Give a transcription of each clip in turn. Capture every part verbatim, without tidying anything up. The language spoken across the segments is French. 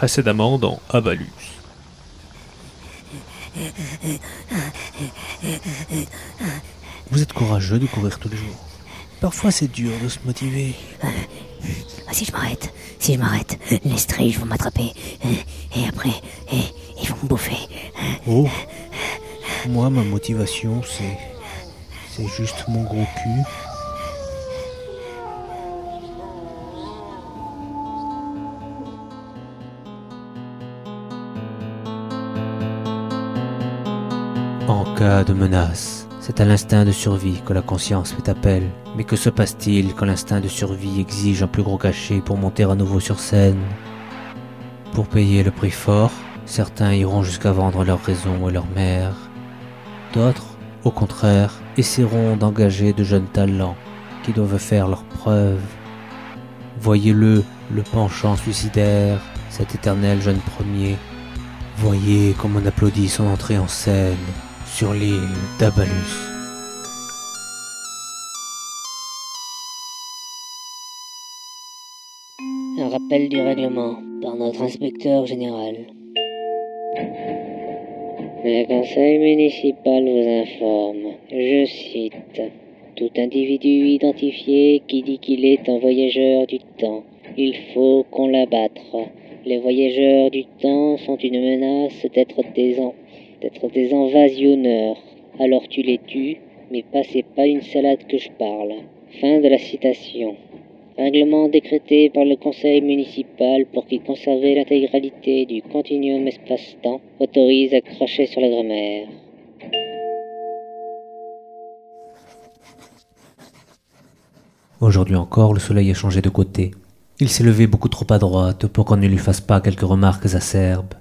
précédemment dans Abalus. Vous êtes courageux de courir tous les jours. Parfois c'est dur de se motiver. Si je m'arrête, si je m'arrête, les striges vont m'attraper. Et après, et, ils vont me bouffer. Oh, moi ma motivation c'est... c'est juste mon gros cul. En cas de menace, c'est à l'instinct de survie que la conscience fait appel. Mais que se passe-t-il quand l'instinct de survie exige un plus gros cachet pour monter à nouveau sur scène? Pour payer le prix fort, certains iront jusqu'à vendre leur raison et leur mère. D'autres, au contraire, essaieront d'engager de jeunes talents qui doivent faire leurs preuves. Voyez-le, le penchant suicidaire, cet éternel jeune premier. Voyez comme on applaudit son entrée en scène sur l'île d'Abalus. Un rappel du règlement par notre inspecteur général. Le conseil municipal vous informe, je cite, « Tout individu identifié qui dit qu'il est un voyageur du temps, il faut qu'on l'abatte. Les voyageurs du temps sont une menace d'être des en... d'être des invasionneurs, alors tu les tues, mais passez pas une salade que je parle. » Fin de la citation. Règlement décrété par le conseil municipal pour qu'il conserve l'intégralité du continuum espace-temps, autorise à cracher sur la grammaire. Aujourd'hui encore, le soleil a changé de côté. Il s'est levé beaucoup trop à droite pour qu'on ne lui fasse pas quelques remarques acerbes.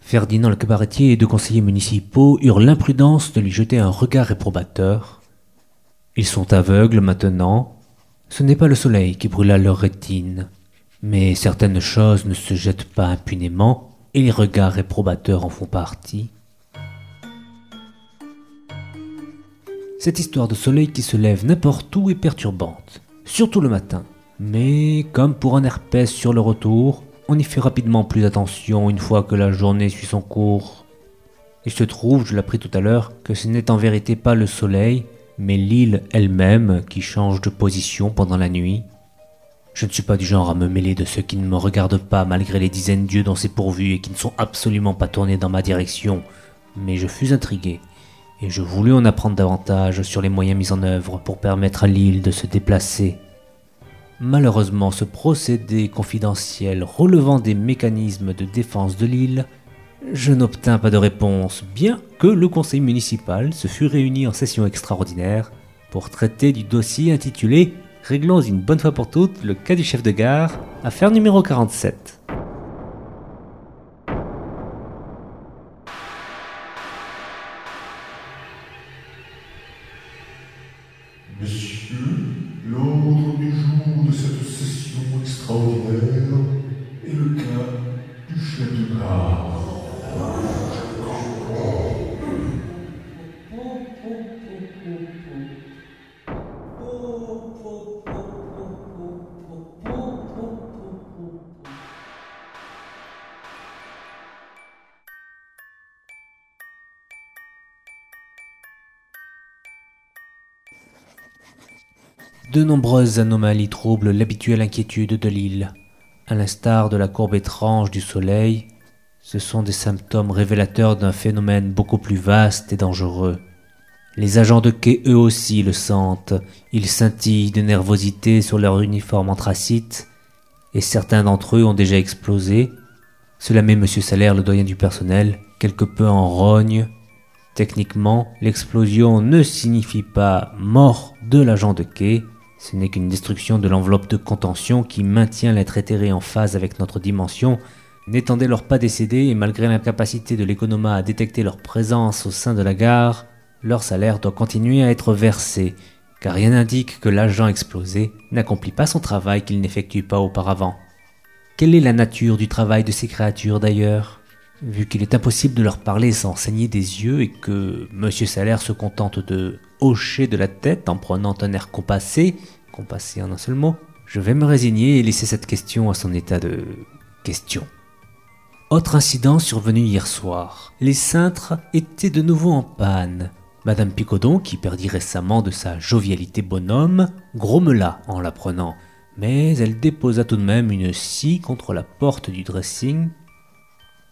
Ferdinand le cabaretier et deux conseillers municipaux eurent l'imprudence de lui jeter un regard réprobateur. Ils sont aveugles maintenant. Ce n'est pas le soleil qui brûla leur rétine, mais certaines choses ne se jettent pas impunément, et les regards réprobateurs en font partie. Cette histoire de soleil qui se lève n'importe où est perturbante, surtout le matin. Mais comme pour un herpès sur le retour, on y fait rapidement plus attention une fois que la journée suit son cours. Il se trouve, je l'appris tout à l'heure, que ce n'est en vérité pas le soleil, mais l'île elle-même qui change de position pendant la nuit. Je ne suis pas du genre à me mêler de ceux qui ne me regardent pas malgré les dizaines d'yeux dont c'est pourvu et qui ne sont absolument pas tournés dans ma direction, mais je fus intrigué, et je voulus en apprendre davantage sur les moyens mis en œuvre pour permettre à l'île de se déplacer. Malheureusement, ce procédé confidentiel relevant des mécanismes de défense de l'île, je n'obtins pas de réponse, bien que le conseil municipal se fût réuni en session extraordinaire pour traiter du dossier intitulé « Réglons une bonne fois pour toutes le cas du chef de gare, affaire numéro quarante-sept ». De nombreuses anomalies troublent l'habituelle inquiétude de l'île. À l'instar de la courbe étrange du soleil, ce sont des symptômes révélateurs d'un phénomène beaucoup plus vaste et dangereux. Les agents de quai eux aussi le sentent, ils scintillent de nervosité sur leur uniforme anthracite, et certains d'entre eux ont déjà explosé. Cela met M. Salère, le doyen du personnel, quelque peu en rogne. Techniquement, l'explosion ne signifie pas mort de l'agent de quai, ce n'est qu'une destruction de l'enveloppe de contention qui maintient l'être éthéré en phase avec notre dimension. N'étant dès lors pas décédés, et malgré l'incapacité de l'économa à détecter leur présence au sein de la gare, leur salaire doit continuer à être versé, car rien n'indique que l'agent explosé n'accomplit pas son travail qu'il n'effectue pas auparavant. Quelle est la nature du travail de ces créatures d'ailleurs ? Vu qu'il est impossible de leur parler sans saigner des yeux et que M. Salaire se contente de hocher de la tête en prenant un air compassé, compassé en un seul mot, je vais me résigner et laisser cette question à son état de... question. Autre incident survenu hier soir. Les cintres étaient de nouveau en panne. Madame Picodon, qui perdit récemment de sa jovialité bonhomme, grommela en l'apprenant. Mais elle déposa tout de même une scie contre la porte du dressing.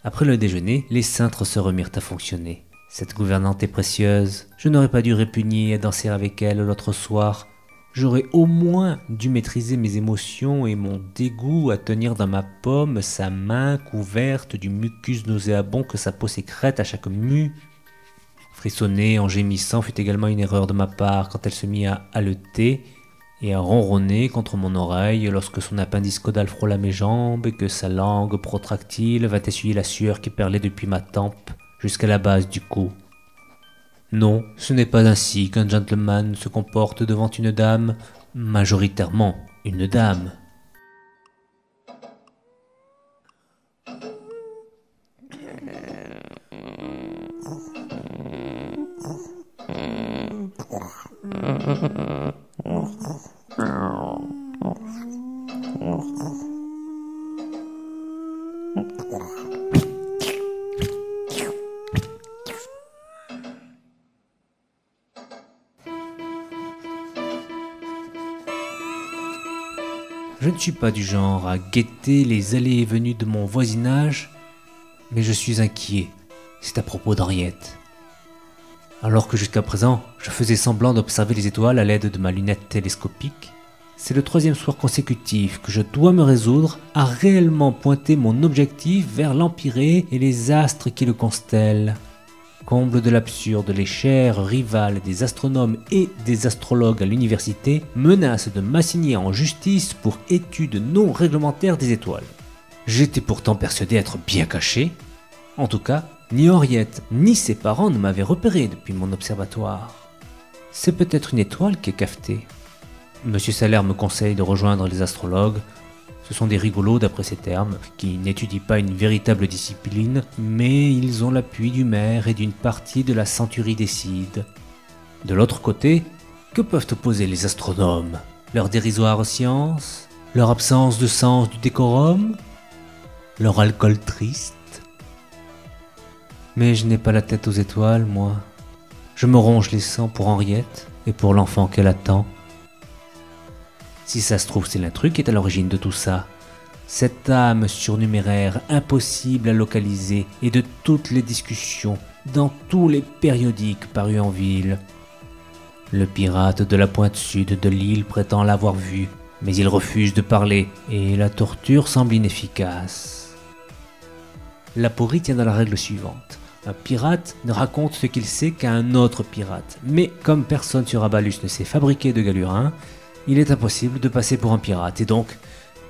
Après le déjeuner, les cintres se remirent à fonctionner. Cette gouvernante est précieuse. Je n'aurais pas dû répugner à danser avec elle l'autre soir. J'aurais au moins dû maîtriser mes émotions et mon dégoût à tenir dans ma paume sa main couverte du mucus nauséabond que sa peau sécrète à chaque mue. Frissonner en gémissant fut également une erreur de ma part quand elle se mit à haleter et à ronronner contre mon oreille lorsque son appendice caudal frôla mes jambes et que sa langue protractile vint essuyer la sueur qui perlait depuis ma tempe jusqu'à la base du cou. Non, ce n'est pas ainsi qu'un gentleman se comporte devant une dame, majoritairement une dame. Je ne suis pas du genre à guetter les allées et venues de mon voisinage, mais je suis inquiet. C'est à propos d'Henriette. Alors que jusqu'à présent, je faisais semblant d'observer les étoiles à l'aide de ma lunette télescopique, c'est le troisième soir consécutif que je dois me résoudre à réellement pointer mon objectif vers l'empyrée et les astres qui le constellent. Comble de l'absurde, les chères rivales des astronomes et des astrologues à l'université menacent de m'assigner en justice pour études non réglementaires des étoiles. J'étais pourtant persuadé être bien caché. En tout cas, ni Henriette ni ses parents ne m'avaient repéré depuis mon observatoire. C'est peut-être une étoile qui est cafetée. Monsieur Salère me conseille de rejoindre les astrologues. Ce sont des rigolos d'après ces termes, qui n'étudient pas une véritable discipline, mais ils ont l'appui du maire et d'une partie de la centurie des Cides. De l'autre côté, que peuvent opposer les astronomes? Leur dérisoire science? Leur absence de sens du décorum? Leur alcool triste? Mais je n'ai pas la tête aux étoiles, moi. Je me ronge les sangs pour Henriette et pour l'enfant qu'elle attend. Si ça se trouve, c'est l'intrus qui est à l'origine de tout ça. Cette âme surnuméraire, impossible à localiser, et de toutes les discussions, dans tous les périodiques parus en ville. Le pirate de la pointe sud de l'île prétend l'avoir vue, mais il refuse de parler, et la torture semble inefficace. L'aporie tient dans la règle suivante. Un pirate ne raconte ce qu'il sait qu'à un autre pirate, mais comme personne sur Abalus ne sait fabriquer de galurins, il est impossible de passer pour un pirate et donc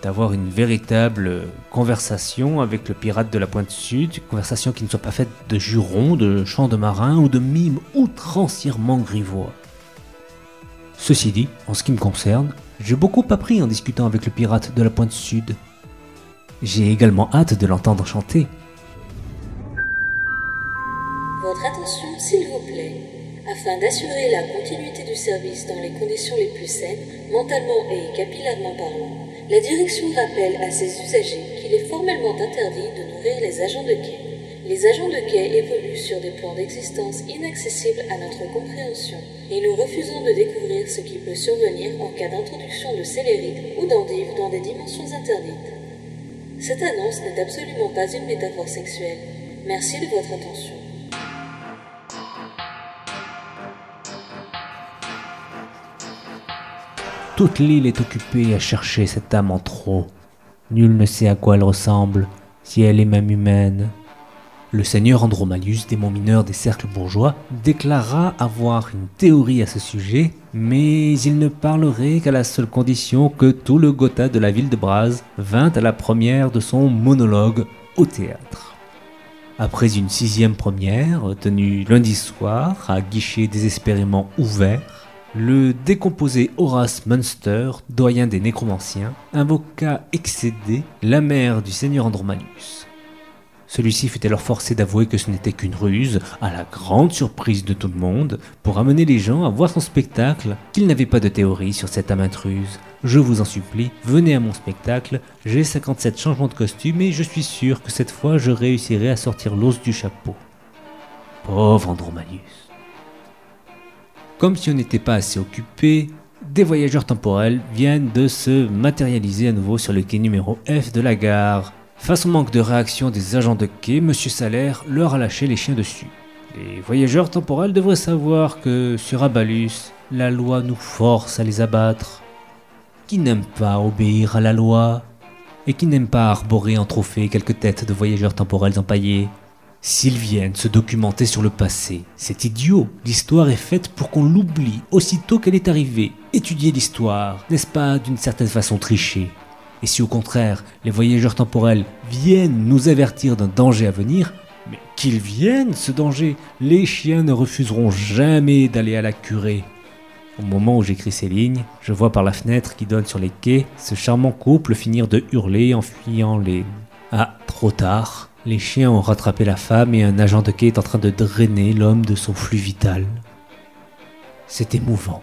d'avoir une véritable conversation avec le pirate de la pointe sud, conversation qui ne soit pas faite de jurons, de chants de marins ou de mimes outrancièrement grivois. Ceci dit, en ce qui me concerne, j'ai beaucoup appris en discutant avec le pirate de la pointe sud. J'ai également hâte de l'entendre chanter. Votre attention, s'il vous plaît. Afin d'assurer la continuité du service dans les conditions les plus saines, mentalement et capillairement parlant, la direction rappelle à ses usagers qu'il est formellement interdit de nourrir les agents de quai. Les agents de quai évoluent sur des plans d'existence inaccessibles à notre compréhension, et nous refusons de découvrir ce qui peut survenir en cas d'introduction de célérite ou d'endive dans des dimensions interdites. Cette annonce n'est absolument pas une métaphore sexuelle. Merci de votre attention. Toute l'île est occupée à chercher cette âme en trop. Nul ne sait à quoi elle ressemble, si elle est même humaine. Le seigneur Andromalius, démon mineur des cercles bourgeois, déclara avoir une théorie à ce sujet, mais il ne parlerait qu'à la seule condition que tout le Gotha de la ville de Braz vint à la première de son monologue au théâtre. Après une sixième première, tenue lundi soir, à guichet désespérément ouvert, le décomposé Horace Munster, doyen des nécromanciens, invoqua excédé la mère du seigneur Andromalius. Celui-ci fut alors forcé d'avouer que ce n'était qu'une ruse, à la grande surprise de tout le monde, pour amener les gens à voir son spectacle, qu'il n'avait pas de théorie sur cette âme intruse. Je vous en supplie, venez à mon spectacle, j'ai cinquante-sept changements de costume et je suis sûr que cette fois je réussirai à sortir l'os du chapeau. Pauvre Andromalius. Comme si on n'était pas assez occupé, des voyageurs temporels viennent de se matérialiser à nouveau sur le quai numéro F de la gare. Face au manque de réaction des agents de quai, M. Salère leur a lâché les chiens dessus. Les voyageurs temporels devraient savoir que, sur Abalus, la loi nous force à les abattre. Qui n'aime pas obéir à la loi? Et qui n'aime pas arborer en trophée quelques têtes de voyageurs temporels empaillés? S'ils viennent se documenter sur le passé, c'est idiot. L'histoire est faite pour qu'on l'oublie aussitôt qu'elle est arrivée. Étudier l'histoire, n'est-ce pas d'une certaine façon tricher? Et si au contraire, les voyageurs temporels viennent nous avertir d'un danger à venir, mais qu'ils viennent ce danger, les chiens ne refuseront jamais d'aller à la curée. Au moment où j'écris ces lignes, je vois par la fenêtre qui donne sur les quais ce charmant couple finir de hurler en fuyant les... Ah, trop tard. Les chiens ont rattrapé la femme et un agent de quai est en train de drainer l'homme de son flux vital. C'est émouvant.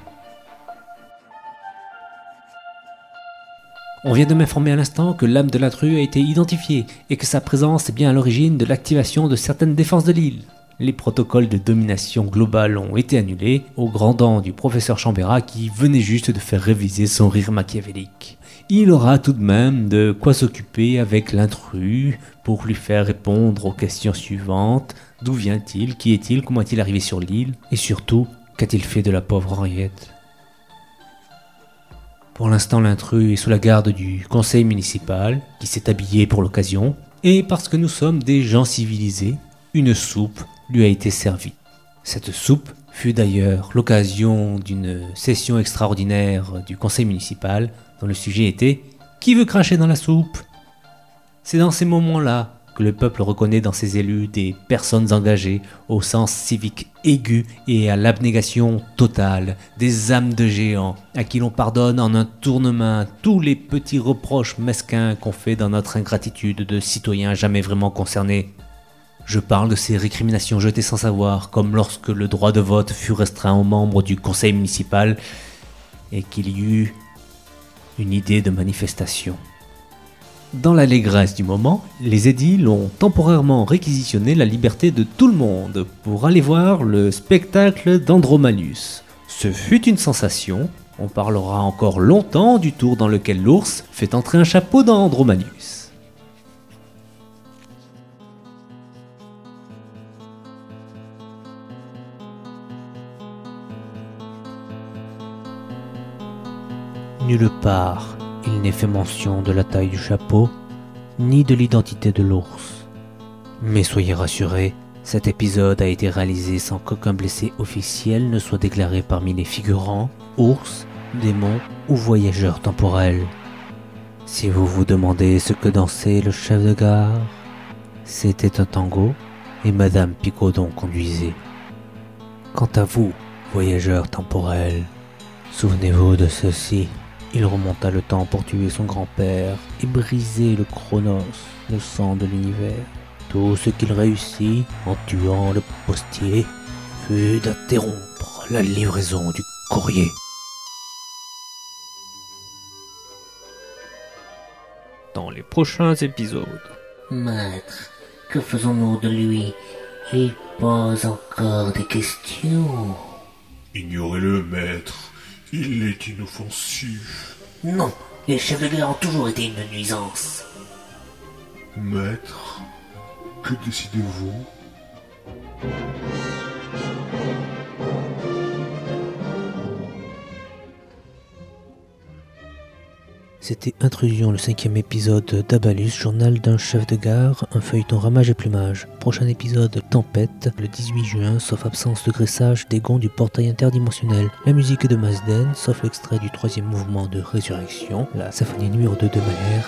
On vient de m'informer à l'instant que l'âme de l'intrus a été identifiée et que sa présence est bien à l'origine de l'activation de certaines défenses de l'île. Les protocoles de domination globale ont été annulés au grand dam du professeur Chambera qui venait juste de faire réviser son rire machiavélique. Il aura tout de même de quoi s'occuper avec l'intrus pour lui faire répondre aux questions suivantes. D'où vient-il? Qui est-il? Comment est-il arrivé sur l'île? Et surtout, qu'a-t-il fait de la pauvre Henriette? Pour l'instant, l'intrus est sous la garde du conseil municipal, qui s'est habillé pour l'occasion. Et parce que nous sommes des gens civilisés, une soupe lui a été servie. Cette soupe fut d'ailleurs l'occasion d'une session extraordinaire du conseil municipal, dont le sujet était « Qui veut cracher dans la soupe ?» C'est dans ces moments-là que le peuple reconnaît dans ses élus des personnes engagées au sens civique aigu et à l'abnégation totale, des âmes de géants à qui l'on pardonne en un tournement tous les petits reproches mesquins qu'on fait dans notre ingratitude de citoyens jamais vraiment concernés. Je parle de ces récriminations jetées sans savoir, comme lorsque le droit de vote fut restreint aux membres du conseil municipal et qu'il y eut une idée de manifestation. Dans l'allégresse du moment, les édiles ont temporairement réquisitionné la liberté de tout le monde pour aller voir le spectacle d'Andromalius. Ce fut une sensation, on parlera encore longtemps du tour dans lequel l'ours fait entrer un chapeau dans Andromalius. Nulle part, il n'est fait mention de la taille du chapeau, ni de l'identité de l'ours. Mais soyez rassurés, cet épisode a été réalisé sans qu'aucun blessé officiel ne soit déclaré parmi les figurants, ours, démons ou voyageurs temporels. Si vous vous demandez ce que dansait le chef de gare, c'était un tango et Madame Picodon conduisait. Quant à vous, voyageurs temporels, souvenez-vous de ceci. Il remonta le temps pour tuer son grand-père et briser le chronos, le sang de l'univers. Tout ce qu'il réussit en tuant le postier fut d'interrompre la livraison du courrier. Dans les prochains épisodes... Maître, que faisons-nous de lui? Il pose encore des questions. Ignorez-le, maître. Il est inoffensif. Non, les chefs de guerre ont toujours été une nuisance. Maître, que décidez-vous? C'était Intrusion, le cinquième épisode d'Abalus, journal d'un chef de gare, un feuilleton ramage et plumage. Prochain épisode, Tempête, le dix-huit juin, sauf absence de graissage des gonds du portail interdimensionnel. La musique est de Massenet, sauf l'extrait du troisième mouvement de Résurrection, la symphonie numéro deux de Mahler.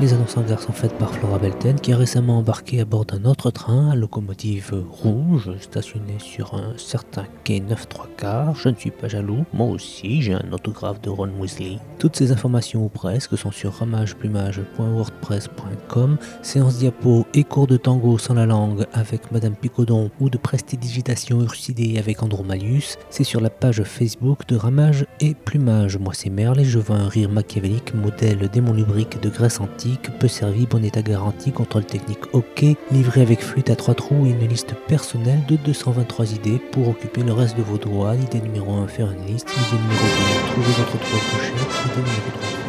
Les annonces en gare sont faites par Flora Belten, qui est récemment embarquée à bord d'un autre train à locomotive rouge, stationné sur un certain quai neuf trois quarts. Je ne suis pas jaloux, moi aussi j'ai un autographe de Ron Weasley. Toutes ces informations ou presque sont sur ramage plumage point wordpress point com. Séance diapo et cours de tango sans la langue avec Madame Picodon ou de prestidigitation ursidée avec Andromalius, c'est sur la page Facebook de Ramage et Plumage. Moi c'est Merle et je vends un rire machiavélique, modèle démon lubrique de Grèce antique, peu servi, bon état garanti, contrôle technique ok, livré avec flûte à trois trous et une liste personnelle de deux cent vingt-trois idées pour occuper le reste de vos doigts. L'idée numéro un, faire une liste. L'idée numéro deux, trouver votre doigt couché. L'idée numéro trois.